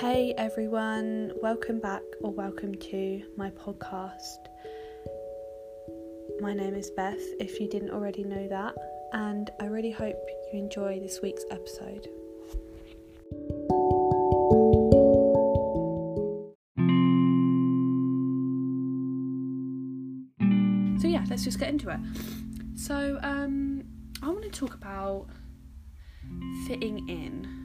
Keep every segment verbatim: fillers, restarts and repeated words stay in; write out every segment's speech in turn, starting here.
Hey everyone, welcome back or welcome to my podcast. My name is Beth, if you didn't already know that, and I really hope you enjoy this week's episode. So yeah, let's just get into it. So um, I want to talk about fitting in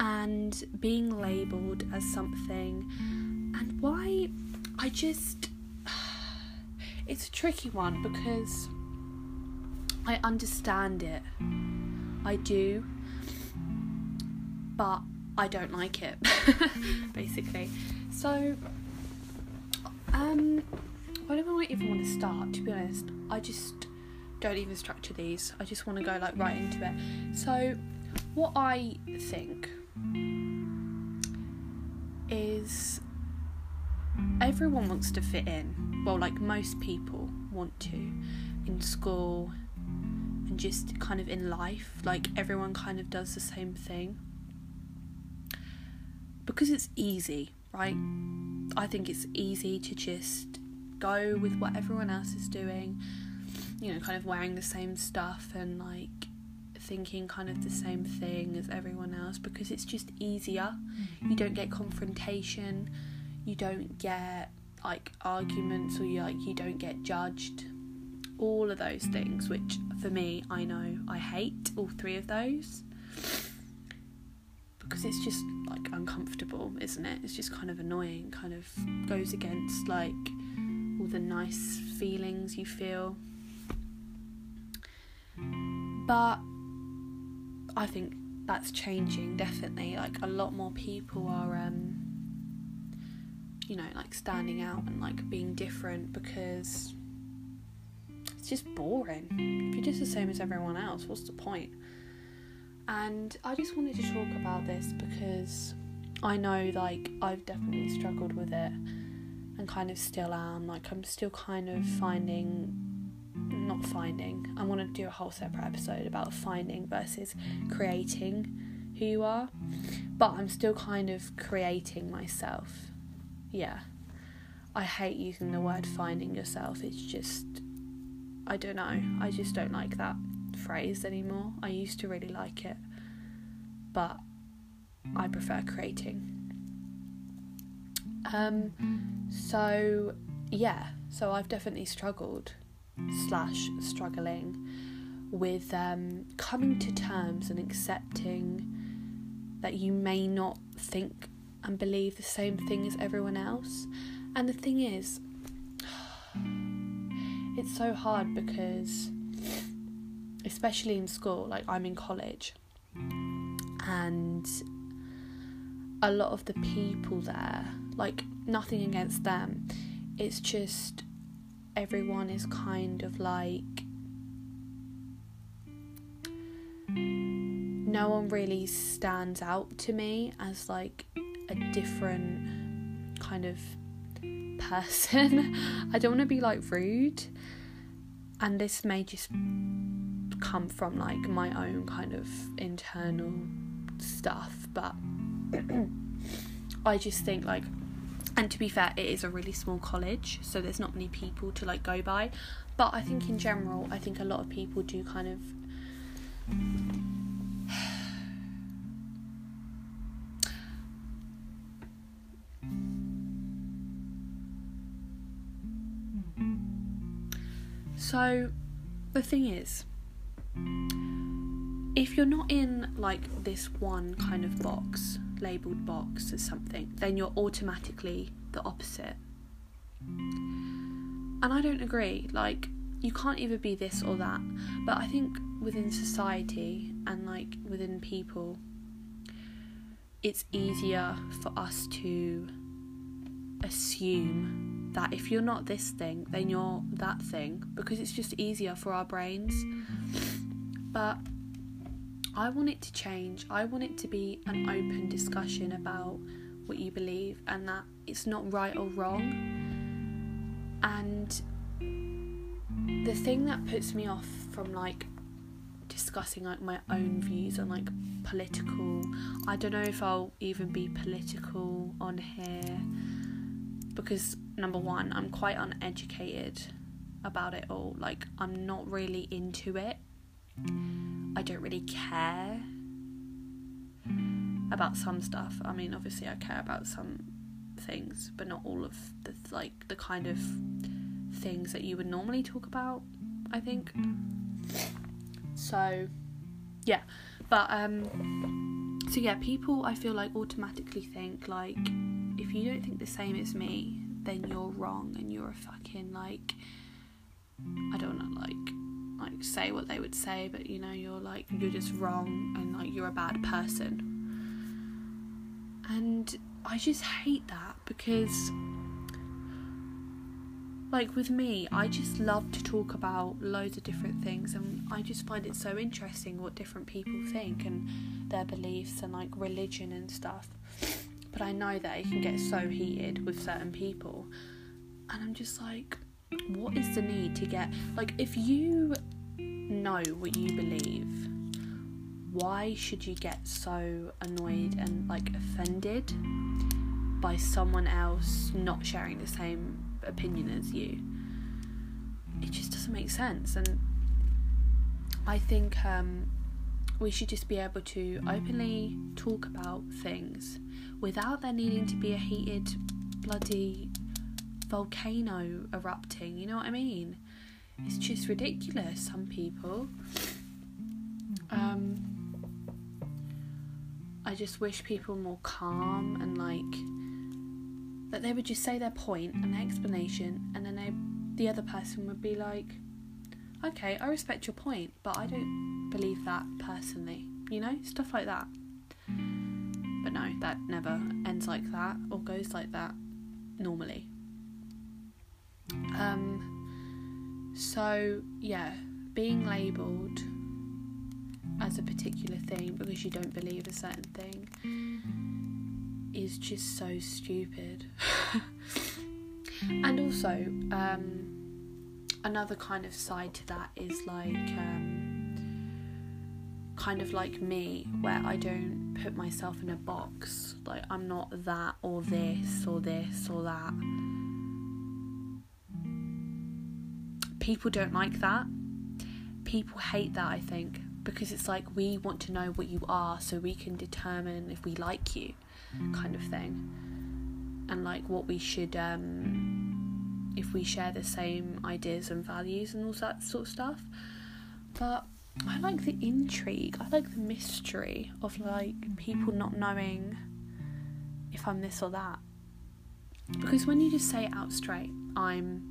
and being labelled as something, and why I just it's a tricky one because I understand it, I do, but I don't like it basically. So um I don't even want to start, to be honest. I just don't even structure these, I just want to go like right into it. So what I think is everyone wants to fit in. Well, like most people want to in school and just kind of in life, like everyone kind of does the same thing because it's easy, right? I think it's easy to just go with what everyone else is doing, you know, kind of wearing the same stuff and like thinking kind of the same thing as everyone else because it's just easier. You don't get confrontation, you don't get like arguments, or you like you don't get judged, all of those things, which for me, I know I hate all three of those because it's just like uncomfortable, isn't it? It's just kind of annoying, kind of goes against like all the nice feelings you feel. But I think that's changing, definitely. Like a lot more people are um you know, like standing out and like being different because it's just boring. If you're just the same as everyone else, what's the point? And I just wanted to talk about this because I know like I've definitely struggled with it and kind of still am. Like I'm still kind of finding not finding I want to do a whole separate episode about finding versus creating who you are, but I'm still kind of creating myself. Yeah, I hate using the word finding yourself. It's just, I don't know, I just don't like that phrase anymore. I used to really like it, but I prefer creating. Um so yeah, so I've definitely struggled slash struggling with um, coming to terms and accepting that you may not think and believe the same thing as everyone else. And the thing is, it's so hard because especially in school, like I'm in college, and a lot of the people there, like nothing against them, it's just everyone is kind of like, no one really stands out to me as like a different kind of person. I don't want to be like rude, and this may just come from like my own kind of internal stuff, but I just think like, and to be fair, it is a really small college, so there's not many people to like go by, but I think in general, I think a lot of people do kind of so the thing is, if you're not in like this one kind of box, labelled box as something, then you're automatically the opposite. And I don't agree. Like, you can't either be this or that. But I think within society and like within people, it's easier for us to assume that if you're not this thing, then you're that thing, because it's just easier for our brains. But I want it to change. I want it to be an open discussion about what you believe, and that it's not right or wrong. And the thing that puts me off from like discussing like my own views on like political. I don't know if I'll even be political on here because number one, I'm quite uneducated about it all. Like, I'm not really into it. I don't really care about some stuff. I mean, obviously I care about some things, but not all of the like the kind of things that you would normally talk about, I think. So yeah, but um so yeah, people I feel like automatically think like, if you don't think the same as me, then you're wrong and you're a fucking like, I don't wanna like like say what they would say, but you know, you're like, you're just wrong and like you're a bad person. And I just hate that because like with me, I just love to talk about loads of different things, and I just find it so interesting what different people think and their beliefs and like religion and stuff. But I know that it can get so heated with certain people, and I'm just like, what is the need to get like, if you know what you believe, why should you get so annoyed and like offended by someone else not sharing the same opinion as you? It just doesn't make sense. And I think um we should just be able to openly talk about things without there needing to be a heated bloody volcano erupting, you know what I mean? It's just ridiculous, some people. um I just wish people were more calm and like that they would just say their point and their explanation, and then they, the other person would be like, okay, I respect your point, but I don't believe that personally, you know, stuff like that. But no, that never ends like that or goes like that normally. Um so yeah, being labelled as a particular thing because you don't believe a certain thing is just so stupid. And also um another kind of side to that is like um kind of like me, where I don't put myself in a box. Like, I'm not that or this or this or that. People don't like that. People hate that, I think, because it's like, we want to know what you are so we can determine if we like you, kind of thing. And like what we should, um, if we share the same ideas and values and all that sort of stuff. But I like the intrigue. I like the mystery of like people not knowing if I'm this or that. Because when you just say it out straight, I'm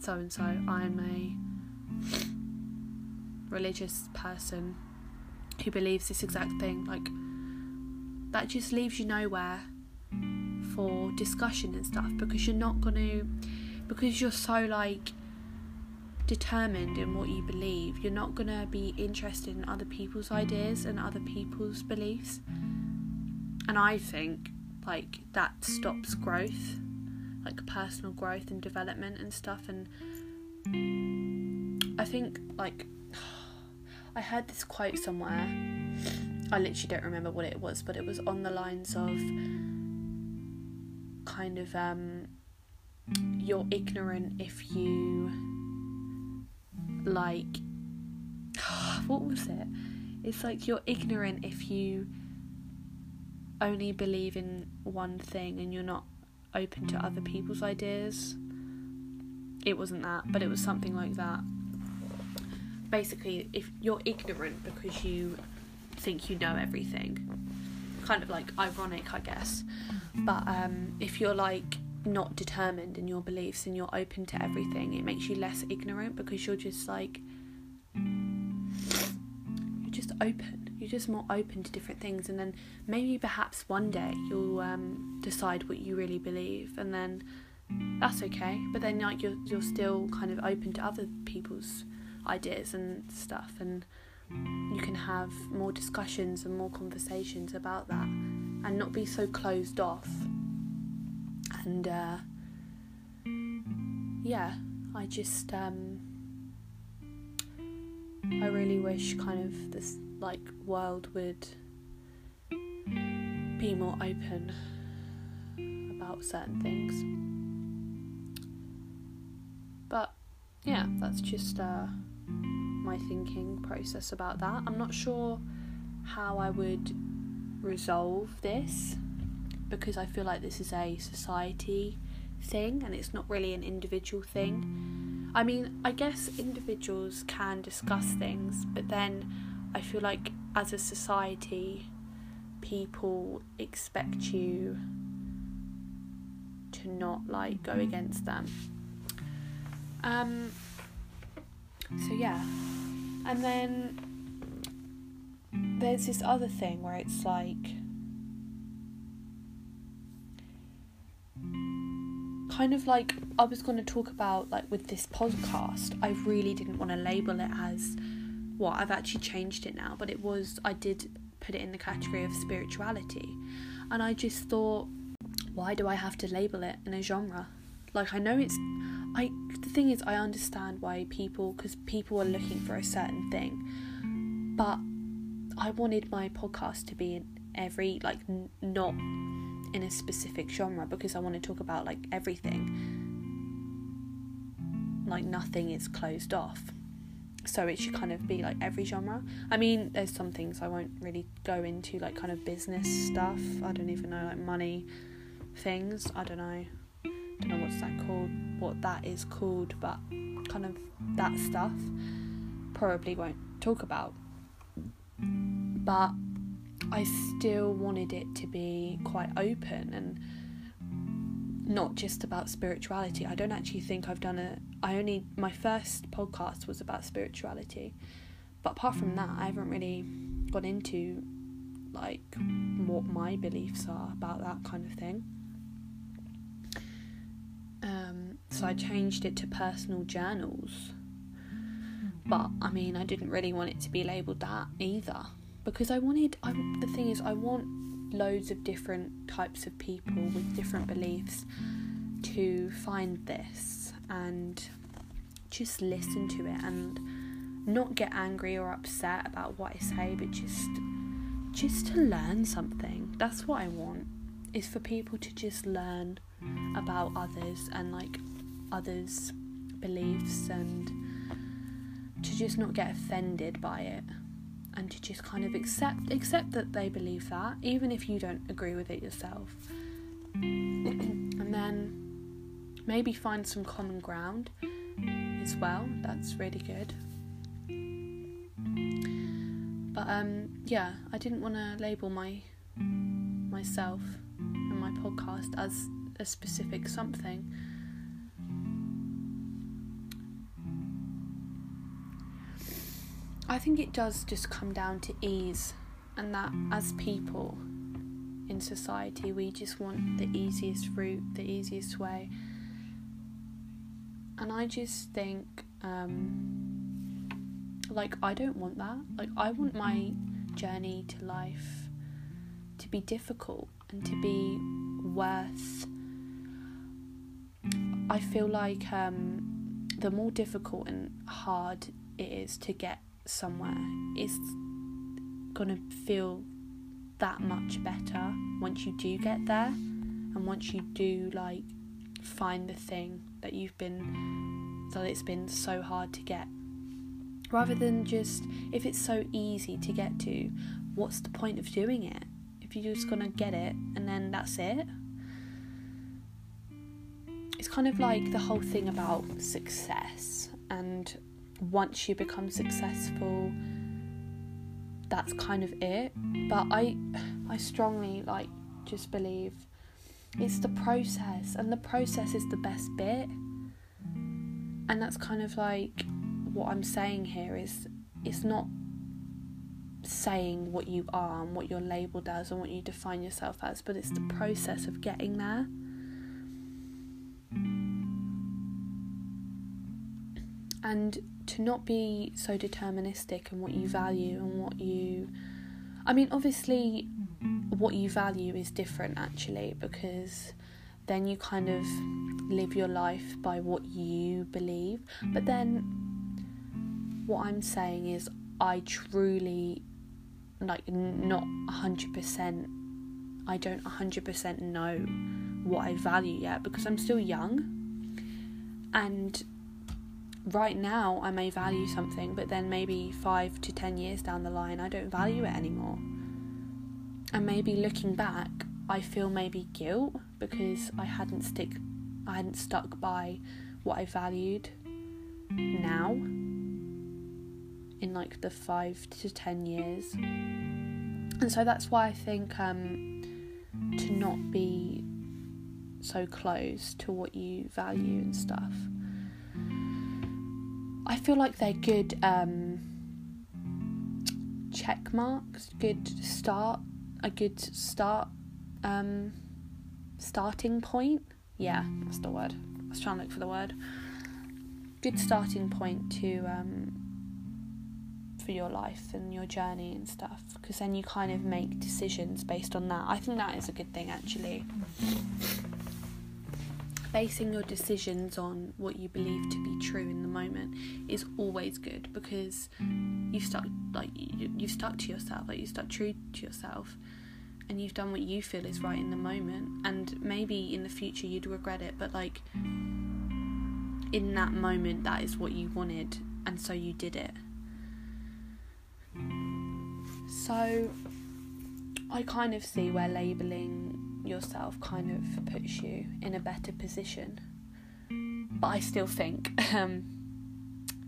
so and so, I'm a religious person who believes this exact thing, like that just leaves you nowhere for discussion and stuff, because you're not going to, because you're so like determined in what you believe, you're not going to be interested in other people's ideas and other people's beliefs. And I think like that stops growth, like personal growth and development and stuff. And I think like, I heard this quote somewhere, I literally don't remember what it was, but it was on the lines of kind of um you're ignorant if you like, what was it? It's like, you're ignorant if you only believe in one thing and you're not open to other people's ideas. It wasn't that, but it was something like that. Basically, if you're ignorant because you think you know everything, kind of like ironic, I guess. But um if you're like not determined in your beliefs and you're open to everything, it makes you less ignorant, because you're just like, you're just open. You're just more open to different things, and then maybe perhaps one day you'll um, decide what you really believe, and then that's okay. But then like you're you're still kind of open to other people's ideas and stuff, and you can have more discussions and more conversations about that, and not be so closed off. And uh, yeah, I just um, I really wish kind of this like world would be more open about certain things. But yeah, that's just uh, my thinking process about that. I'm not sure how I would resolve this, because I feel like this is a society thing and it's not really an individual thing. I mean, I guess individuals can discuss things, but then I feel like as a society, people expect you to not like go against them. Um, so yeah, and then there's this other thing where it's like kind of like I was going to talk about, like with this podcast, I really didn't want to label it as what, well, I've actually changed it now, but it was, I did put it in the category of spirituality, and I just thought, why do I have to label it in a genre? Like, I know it's I the thing is I understand why people, because people are looking for a certain thing, but I wanted my podcast to be in every, like, n- not in a specific genre, because I want to talk about, like, everything. Like, nothing is closed off. So it should kind of be, like, every genre. I mean, there's some things I won't really go into, like, kind of business stuff. I don't even know, like, money things. I don't know. I don't know what's that called, what that is called, but kind of that stuff probably won't talk about. But I still wanted it to be quite open and not just about spirituality. I don't actually think I've done a... I only... My first podcast was about spirituality. But apart from that, I haven't really gone into, like, what my beliefs are about that kind of thing. Um, so I changed it to personal journals. But, I mean, I didn't really want it to be labelled that either. Because I wanted, I, the thing is, I want loads of different types of people with different beliefs to find this and just listen to it and not get angry or upset about what I say, but just, just to learn something. That's what I want, is for people to just learn about others and, like, others' beliefs, and to just not get offended by it, and to just kind of accept accept that they believe that, even if you don't agree with it yourself. And then maybe find some common ground as well. That's really good. But um yeah, I didn't want to label my myself and my podcast as a specific something. I think it does just come down to ease, and that as people in society, we just want the easiest route, the easiest way. And I just think, um, like, I don't want that. Like, I want my journey to life to be difficult and to be worth... I feel like um, the more difficult and hard it is to get somewhere, it's gonna feel that much better once you do get there, and once you do, like, find the thing that you've been that it's been so hard to get, rather than just, if it's so easy to get to, what's the point of doing it if you're just gonna get it and then that's it? It's kind of like the whole thing about success, and once you become successful, that's kind of it. But I I strongly, like, just believe it's the process, and the process is the best bit. And that's kind of like what I'm saying here, is it's not saying what you are and what you're labelled as and what you define yourself as, but it's the process of getting there. And to not be so deterministic in what you value and what you... I mean, obviously, what you value is different, actually, because then you kind of live your life by what you believe. But then what I'm saying is I truly, like, not one hundred percent, I don't one hundred percent know what I value yet, because I'm still young, and right now I may value something, but then maybe five to ten years down the line I don't value it anymore, and maybe looking back I feel maybe guilt because I hadn't stick I hadn't stuck by what I valued now in like the five to ten years. And so that's why I think um, to not be so close to what you value and stuff. I feel like they're good um, check marks, good start, a good start, um, starting point. Yeah, that's the word. I was trying to look for the word. Good starting point to um, for your life and your journey and stuff, because then you kind of make decisions based on that. I think that is a good thing, actually. Basing your decisions on what you believe to be true in the moment is always good, because you've stuck like you, you've stuck to yourself, like you stuck true to yourself, and you've done what you feel is right in the moment. And maybe in the future you'd regret it, but like in that moment that is what you wanted, and so you did it. So I kind of see where labelling yourself kind of puts you in a better position, but I still think um,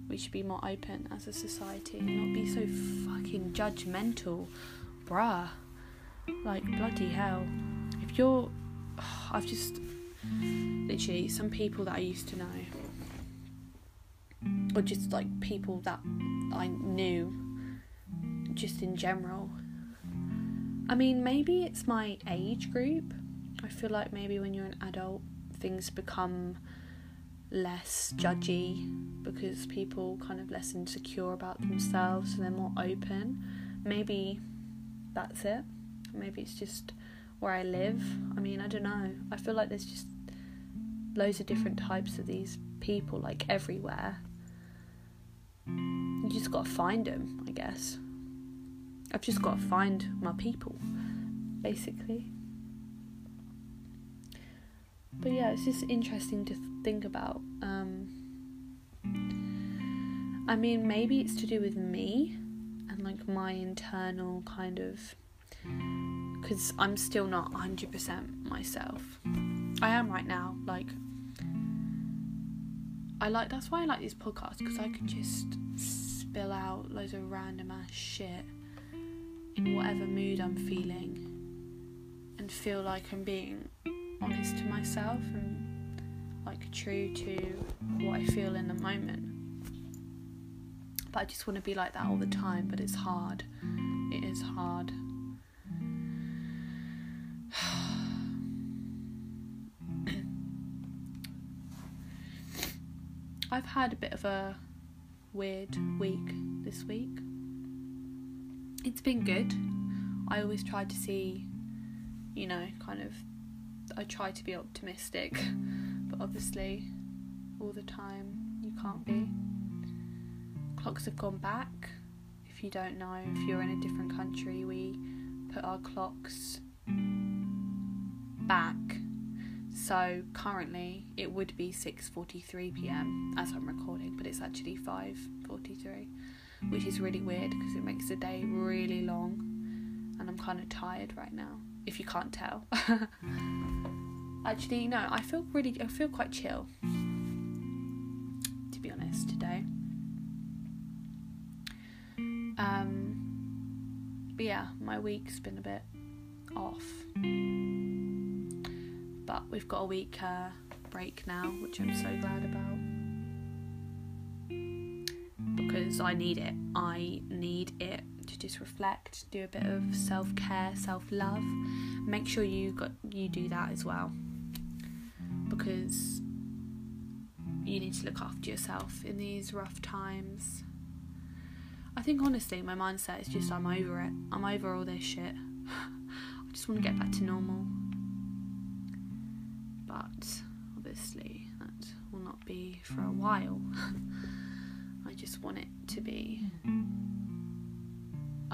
we should be more open as a society and not be so fucking judgmental, bruh. Like, bloody hell, if you're oh, I've just literally some people that I used to know, or just like people that I knew just in general. I mean, maybe it's my age group. I feel like maybe when you're an adult, things become less judgy because people kind of less insecure about themselves, so they're more open. Maybe that's it. Maybe it's just where I live. I mean, I don't know. I feel like there's just loads of different types of these people, like, everywhere. You just gotta find them, I guess. I've just got to find my people, basically. But yeah, it's just interesting to th- think about. Um, I mean, maybe it's to do with me and like my internal kind of... because I'm still not one hundred percent myself. I am right now. Like, I like that's why I like these podcasts, because I could just spill out loads of random ass shit in whatever mood I'm feeling, and feel like I'm being honest to myself and like true to what I feel in the moment. But I just want to be like that all the time, but it's hard. It is hard. I've had a bit of a weird week this week. It's been good. I always try to see, you know, kind of, I try to be optimistic, but obviously all the time you can't be. Clocks have gone back. If you don't know, if you're in a different country, we put our clocks back. So currently it would be six forty-three p.m. as I'm recording, but it's actually five forty-three. Which is really weird because it makes the day really long, and I'm kind of tired right now, if you can't tell. Actually, no, I feel really, I feel quite chill, to be honest, today. Um, but yeah, my week's been a bit off, but we've got a week uh, break now, which I'm so glad about. Because I need it. I need it to just reflect, do a bit of self-care, self-love. Make sure you got you do that as well, because you need to look after yourself in these rough times. I think honestly my mindset is just I'm over it. I'm over all this shit. I just want to get back to normal, but obviously that will not be for a while. I just want it to be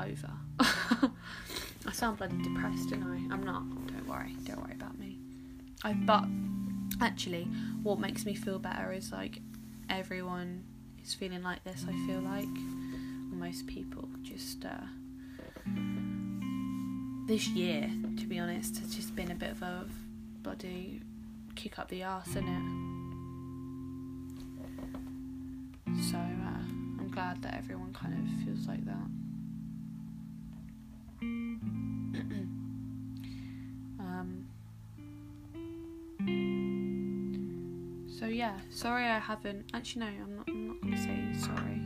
over. I sound bloody depressed, don't I? I'm not. Don't worry. Don't worry about me. I, but actually, what makes me feel better is, like, everyone is feeling like this, I feel like. Most people just... Uh, this year, to be honest, has just been a bit of a bloody kick up the arse, isn't it? So, uh, I'm glad that everyone kind of feels like that. um... So yeah, sorry I haven't... Actually no, I'm not, I'm not going to say sorry.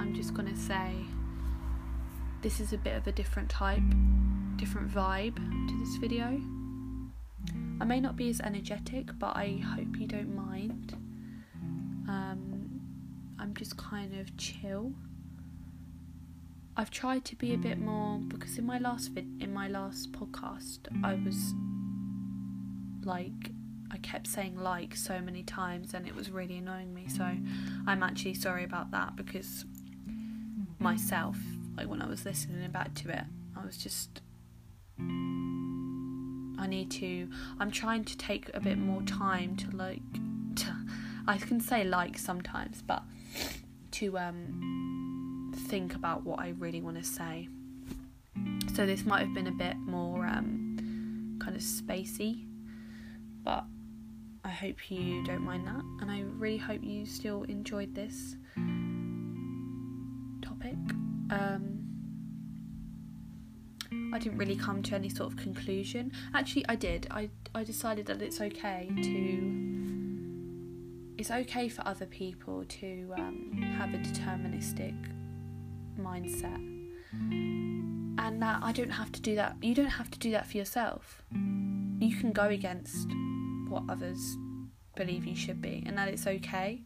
I'm just going to say this is a bit of a different type, different vibe to this video. I may not be as energetic, but I hope you don't mind. Um, I'm just kind of chill. I've tried to be a bit more, because in my last vid- in my last podcast, I was... like I kept saying like so many times and it was really annoying me, so I'm actually sorry about that, because myself, like when I was listening back to it, I was just I need to I'm trying to take a bit more time to like to, I can say like sometimes, but to um think about what I really want to say, so this might have been a bit more um kind of spacey. But I hope you don't mind that, and I really hope you still enjoyed this topic. Um, I didn't really come to any sort of conclusion. Actually, I did. I, I decided that it's okay to... It's okay for other people to um, have a deterministic mindset. And that I don't have to do that. You don't have to do that for yourself. You can go against what others believe you should be, and that it's okay,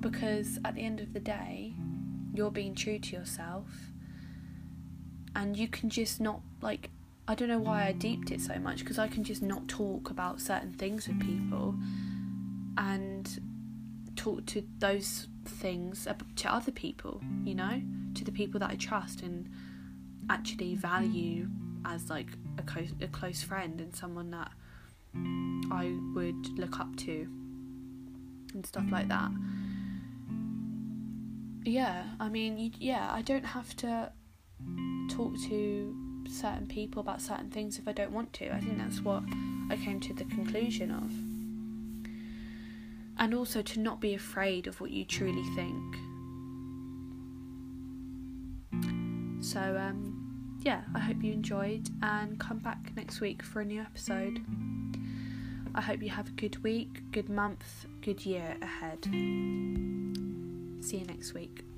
because at the end of the day you're being true to yourself, and you can just not, like, I don't know why I deeped it so much, because I can just not talk about certain things with people and talk to those things to other people, you know, to the people that I trust and actually value as like a, co- a close friend and someone that I would look up to and stuff like that. Yeah, I mean, you, yeah, I don't have to talk to certain people about certain things if I don't want to. I think that's what I came to the conclusion of. And also to not be afraid of what you truly think. So, um, yeah, I hope you enjoyed, and come back next week for a new episode. I hope you have a good week, good month, good year ahead. See you next week.